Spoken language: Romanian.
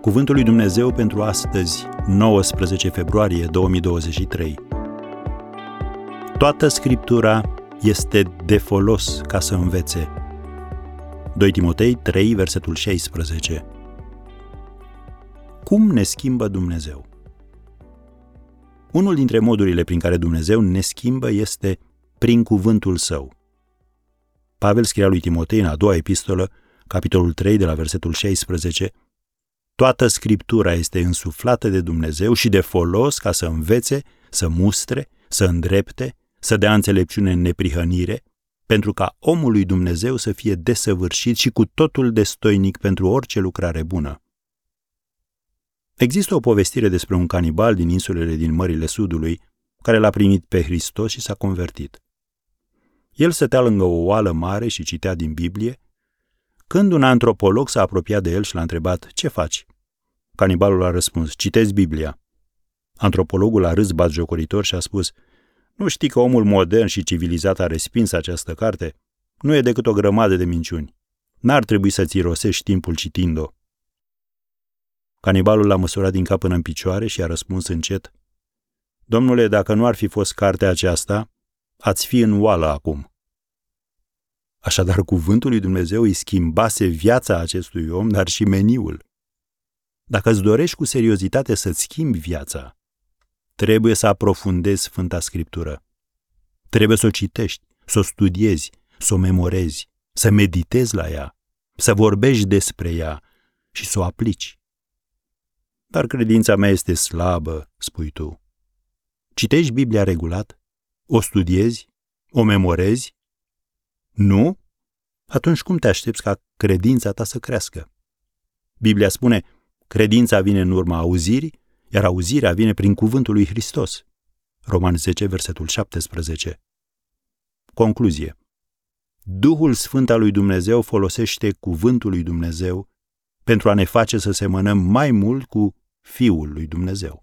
Cuvântul lui Dumnezeu pentru astăzi, 19 februarie 2023. Toată Scriptura este de folos ca să învețe. 2 Timotei 3, versetul 16. Cum ne schimbă Dumnezeu? Unul dintre modurile prin care Dumnezeu ne schimbă este prin cuvântul Său. Pavel scria lui Timotei în a doua epistolă, capitolul 3, de la versetul 16, Toată Scriptura este însuflată de Dumnezeu și de folos ca să învețe, să mustre, să îndrepte, să dea înțelepciune în neprihănire, pentru ca omul lui Dumnezeu să fie desăvârșit și cu totul destoinic pentru orice lucrare bună. Există o povestire despre un canibal din insulele din Mările Sudului, care l-a primit pe Hristos și s-a convertit. El stătea lângă o oală mare și citea din Biblie, când un antropolog s-a apropiat de el și l-a întrebat, ce faci? Canibalul a răspuns, citesc Biblia. Antropologul a râs batjocoritor și a spus, nu știi că omul modern și civilizat a respins această carte? Nu e decât o grămadă de minciuni. N-ar trebui să-ți irosești timpul citind-o. Canibalul l-a măsurat din cap până în picioare și a răspuns încet, Domnule, dacă nu ar fi fost cartea aceasta, ați fi în oală acum. Așadar, cuvântul lui Dumnezeu îi schimbase viața acestui om, dar și meniul. Dacă îți dorești cu seriozitate să-ți schimbi viața, trebuie să aprofundezi Sfânta Scriptură. Trebuie să o citești, să o studiezi, să o memorezi, să meditezi la ea, să vorbești despre ea și să o aplici. Dar credința mea este slabă, spui tu. Citești Biblia regulat? O studiezi? O memorezi? Nu? Atunci cum te aștepți ca credința ta să crească? Biblia spune, credința vine în urma auzirii, iar auzirea vine prin cuvântul lui Hristos. Roman 10, versetul 17. Concluzie. Duhul Sfânt al lui Dumnezeu folosește cuvântul lui Dumnezeu pentru a ne face să semănăm mai mult cu Fiul lui Dumnezeu.